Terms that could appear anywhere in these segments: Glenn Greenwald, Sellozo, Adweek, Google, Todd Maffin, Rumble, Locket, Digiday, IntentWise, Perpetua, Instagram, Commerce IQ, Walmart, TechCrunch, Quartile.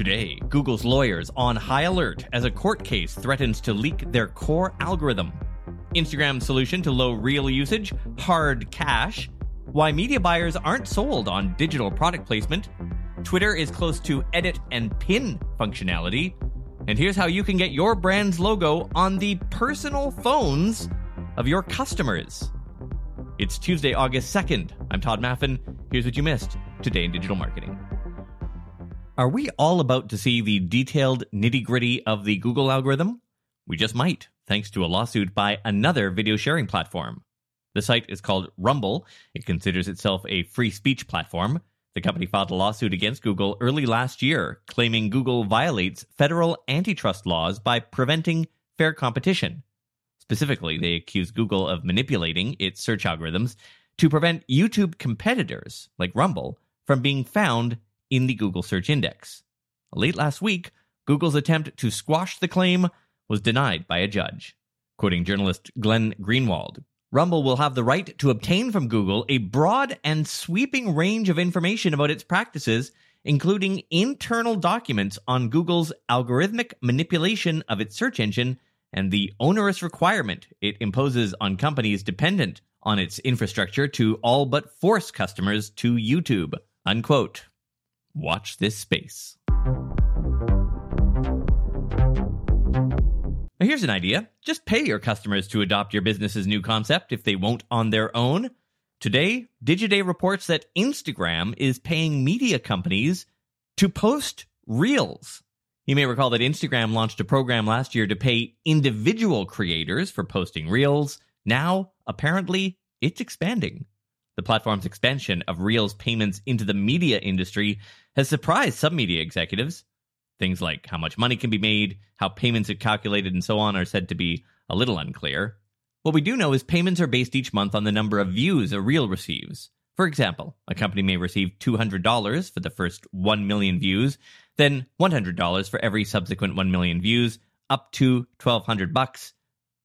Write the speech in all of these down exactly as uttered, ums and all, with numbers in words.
Today, Google's lawyers on high alert as a court case threatens to leak their core algorithm. Instagram's solution to low reel usage, hard cash. Why media buyers aren't sold on digital product placement. Twitter is close to edit and pin functionality. And here's how you can get your brand's logo on the personal phones of your customers. It's Tuesday, August second. I'm Todd Maffin. Here's what you missed today in digital marketing. Are we all about to see the detailed nitty-gritty of the Google algorithm? We just might, thanks to a lawsuit by another video sharing platform. The site is called Rumble. It considers itself a free speech platform. The company filed a lawsuit against Google early last year, claiming Google violates federal antitrust laws by preventing fair competition. Specifically, they accuse Google of manipulating its search algorithms to prevent YouTube competitors, like Rumble, from being found in the Google search index. Late last week, Google's attempt to squash the claim was denied by a judge. Quoting journalist Glenn Greenwald, Rumble will have the right to obtain from Google a broad and sweeping range of information about its practices, including internal documents on Google's algorithmic manipulation of its search engine and the onerous requirement it imposes on companies dependent on its infrastructure to all but force customers to YouTube, unquote. Watch this space. Now here's an idea. Just pay your customers to adopt your business's new concept if they won't on their own. Today, Digiday reports that Instagram is paying media companies to post Reels. You may recall that Instagram launched a program last year to pay individual creators for posting Reels. Now, apparently, it's expanding. The platform's expansion of Reels payments into the media industry has surprised some media executives. Things like how much money can be made, how payments are calculated, and so on are said to be a little unclear. What we do know is payments are based each month on the number of views a Reel receives. For example, a company may receive two hundred dollars for the first one million views, then one hundred dollars for every subsequent one million views, up to twelve hundred dollars.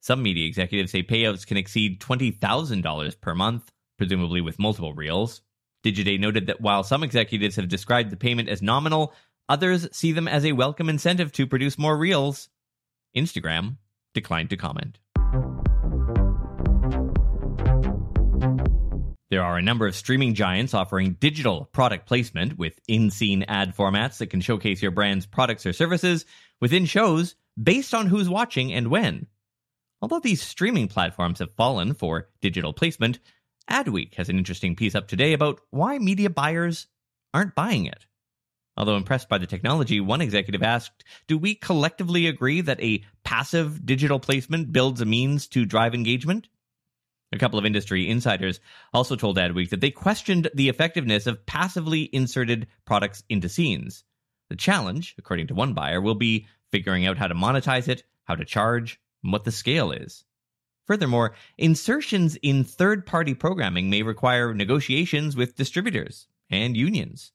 Some media executives say payouts can exceed twenty thousand dollars per month, presumably with multiple Reels. Digiday noted that while some executives have described the payment as nominal, others see them as a welcome incentive to produce more Reels. Instagram declined to comment. There are a number of streaming giants offering digital product placement with in-scene ad formats that can showcase your brand's products or services within shows based on who's watching and when. Although these streaming platforms have fallen for digital placement, Adweek has an interesting piece up today about why media buyers aren't buying it. Although impressed by the technology, one executive asked, do we collectively agree that a passive digital placement builds a means to drive engagement? A couple of industry insiders also told Adweek that they questioned the effectiveness of passively inserted products into scenes. The challenge, according to one buyer, will be figuring out how to monetize it, how to charge, and what the scale is. Furthermore, insertions in third-party programming may require negotiations with distributors and unions.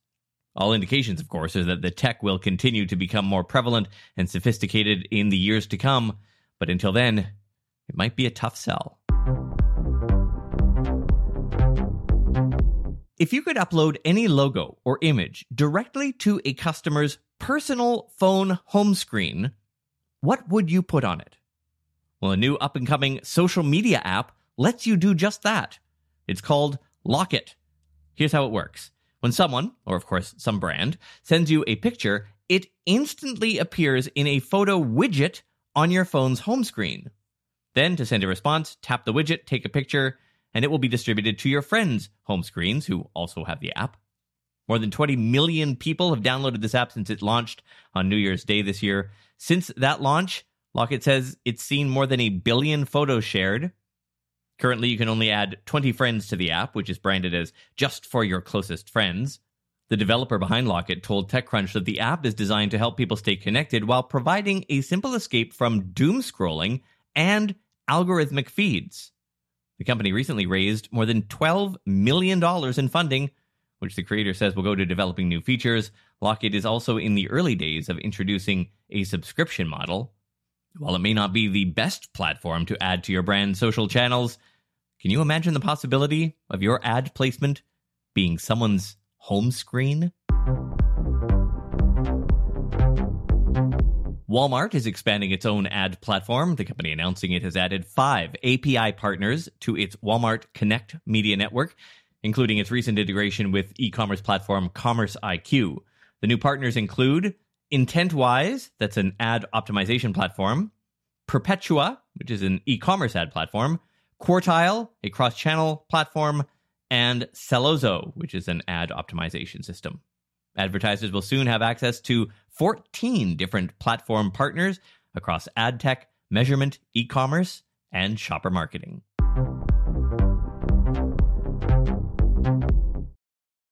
All indications, of course, are that the tech will continue to become more prevalent and sophisticated in the years to come, but until then, it might be a tough sell. If you could upload any logo or image directly to a customer's personal phone home screen, what would you put on it? Well, a new up-and-coming social media app lets you do just that. It's called Locket. Here's how it works. When someone, or of course some brand, sends you a picture, it instantly appears in a photo widget on your phone's home screen. Then, to send a response, tap the widget, take a picture, and it will be distributed to your friends' home screens who also have the app. More than twenty million people have downloaded this app since it launched on New Year's Day this year. Since that launch, Locket says it's seen more than a billion photos shared. Currently, you can only add twenty friends to the app, which is branded as just for your closest friends. The developer behind Locket told TechCrunch that the app is designed to help people stay connected while providing a simple escape from doom scrolling and algorithmic feeds. The company recently raised more than twelve million dollars in funding, which the creator says will go to developing new features. Locket is also in the early days of introducing a subscription model. While it may not be the best platform to add to your brand's social channels, can you imagine the possibility of your ad placement being someone's home screen? Walmart is expanding its own ad platform. The company announcing it has added five A P I partners to its Walmart Connect media network, including its recent integration with e-commerce platform Commerce I Q. The new partners include IntentWise, that's an ad optimization platform, Perpetua, which is an e-commerce ad platform, Quartile, a cross-channel platform, and Sellozo, which is an ad optimization system. Advertisers will soon have access to fourteen different platform partners across ad tech, measurement, e-commerce, and shopper marketing.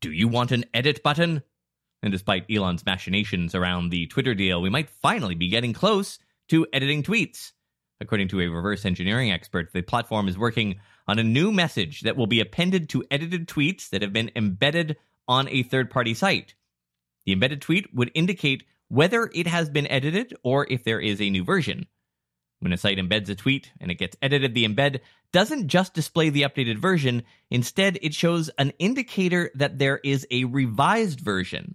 "Do you want an edit button?" And despite Elon's machinations around the Twitter deal, we might finally be getting close to editing tweets. According to a reverse engineering expert, the platform is working on a new message that will be appended to edited tweets that have been embedded on a third-party site. The embedded tweet would indicate whether it has been edited or if there is a new version. When a site embeds a tweet and it gets edited, the embed doesn't just display the updated version. Instead, it shows an indicator that there is a revised version.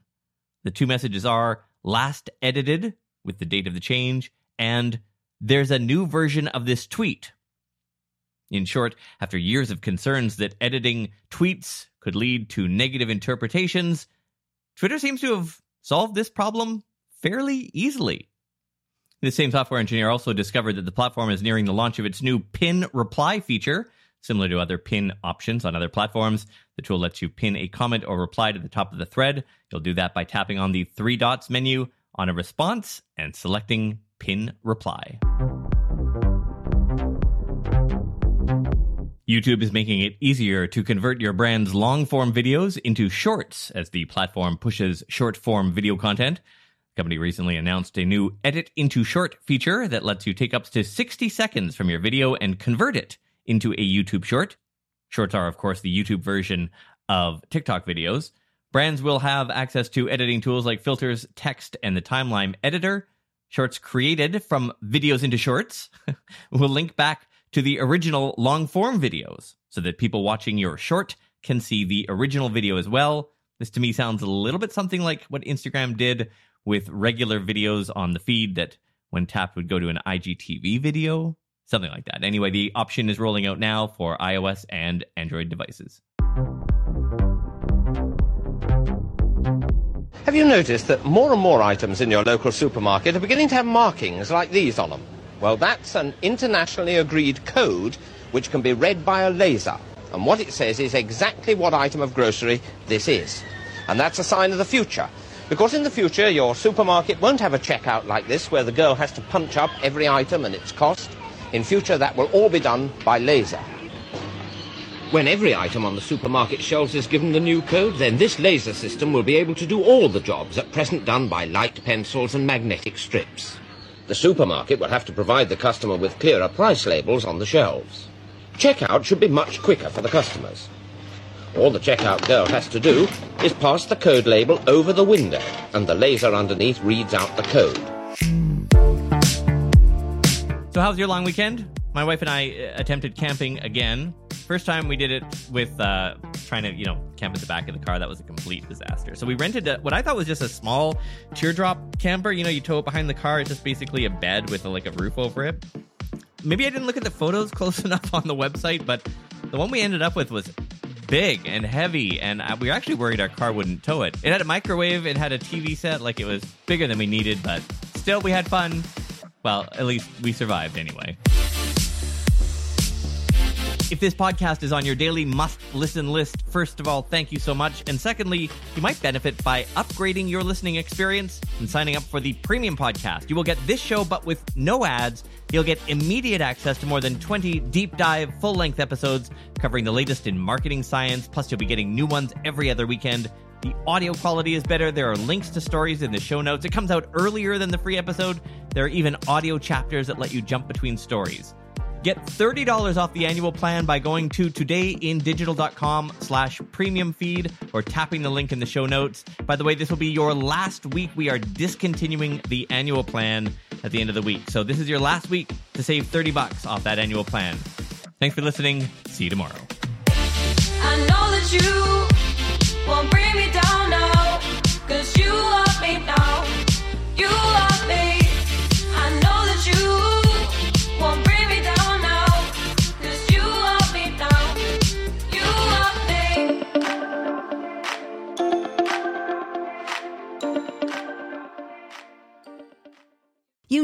The two messages are last edited, with the date of the change, and there's a new version of this tweet. In short, after years of concerns that editing tweets could lead to negative interpretations, Twitter seems to have solved this problem fairly easily. The same software engineer also discovered that the platform is nearing the launch of its new pin reply feature. Similar to other pin options on other platforms, the tool lets you pin a comment or reply to the top of the thread. You'll do that by tapping on the three dots menu on a response and selecting pin reply. YouTube is making it easier to convert your brand's long-form videos into shorts as the platform pushes short-form video content. The company recently announced a new Edit Into Short feature that lets you take up to sixty seconds from your video and convert it into a YouTube short. Shorts are, of course, the YouTube version of TikTok videos. Brands will have access to editing tools like filters, text, and the timeline editor. Shorts created from videos into shorts will link back to the original long-form videos so that people watching your short can see the original video as well. This, to me, sounds a little bit something like what Instagram did with regular videos on the feed that when tapped would go to an I G T V video, something like that. Anyway, the option is rolling out now for iOS and Android devices. Have you noticed that more and more items in your local supermarket are beginning to have markings like these on them? Well, that's an internationally agreed code which can be read by a laser. And what it says is exactly what item of grocery this is. And that's a sign of the future. Because in the future, your supermarket won't have a checkout like this where the girl has to punch up every item and its cost. In future, that will all be done by laser. When every item on the supermarket shelves is given the new code, then this laser system will be able to do all the jobs at present done by light pencils and magnetic strips. The supermarket will have to provide the customer with clearer price labels on the shelves. Checkout should be much quicker for the customers. All the checkout girl has to do is pass the code label over the window, and the laser underneath reads out the code. So how was your long weekend? My wife and I attempted camping again. First time we did it with uh, trying to, you know, camp at the back of the car. That was a complete disaster. So we rented a, what I thought was just a small teardrop camper. You know, you tow it behind the car. It's just basically a bed with a, like a roof over it. Maybe I didn't look at the photos close enough on the website, but the one we ended up with was big and heavy, and we were actually worried our car wouldn't tow it. It had a microwave. It had a T V set. Like, it was bigger than we needed, but still we had fun. Well, at least we survived anyway. If this podcast is on your daily must-listen list, first of all, thank you so much. And secondly, you might benefit by upgrading your listening experience and signing up for the premium podcast. You will get this show, but with no ads. You'll get immediate access to more than twenty deep dive, full-length episodes covering the latest in marketing science. Plus, you'll be getting new ones every other weekend. The audio quality is better. There are links to stories in the show notes. It comes out earlier than the free episode. There are even audio chapters that let you jump between stories. Get thirty dollars off the annual plan by going to todayindigital.com slash premium feed or tapping the link in the show notes. By the way, this will be your last week. We are discontinuing the annual plan at the end of the week. So this is your last week to save thirty bucks off that annual plan. Thanks for listening. See you tomorrow. I know that you won't bring me down now, because you love me now. You love me. I know that you won't bring me down. You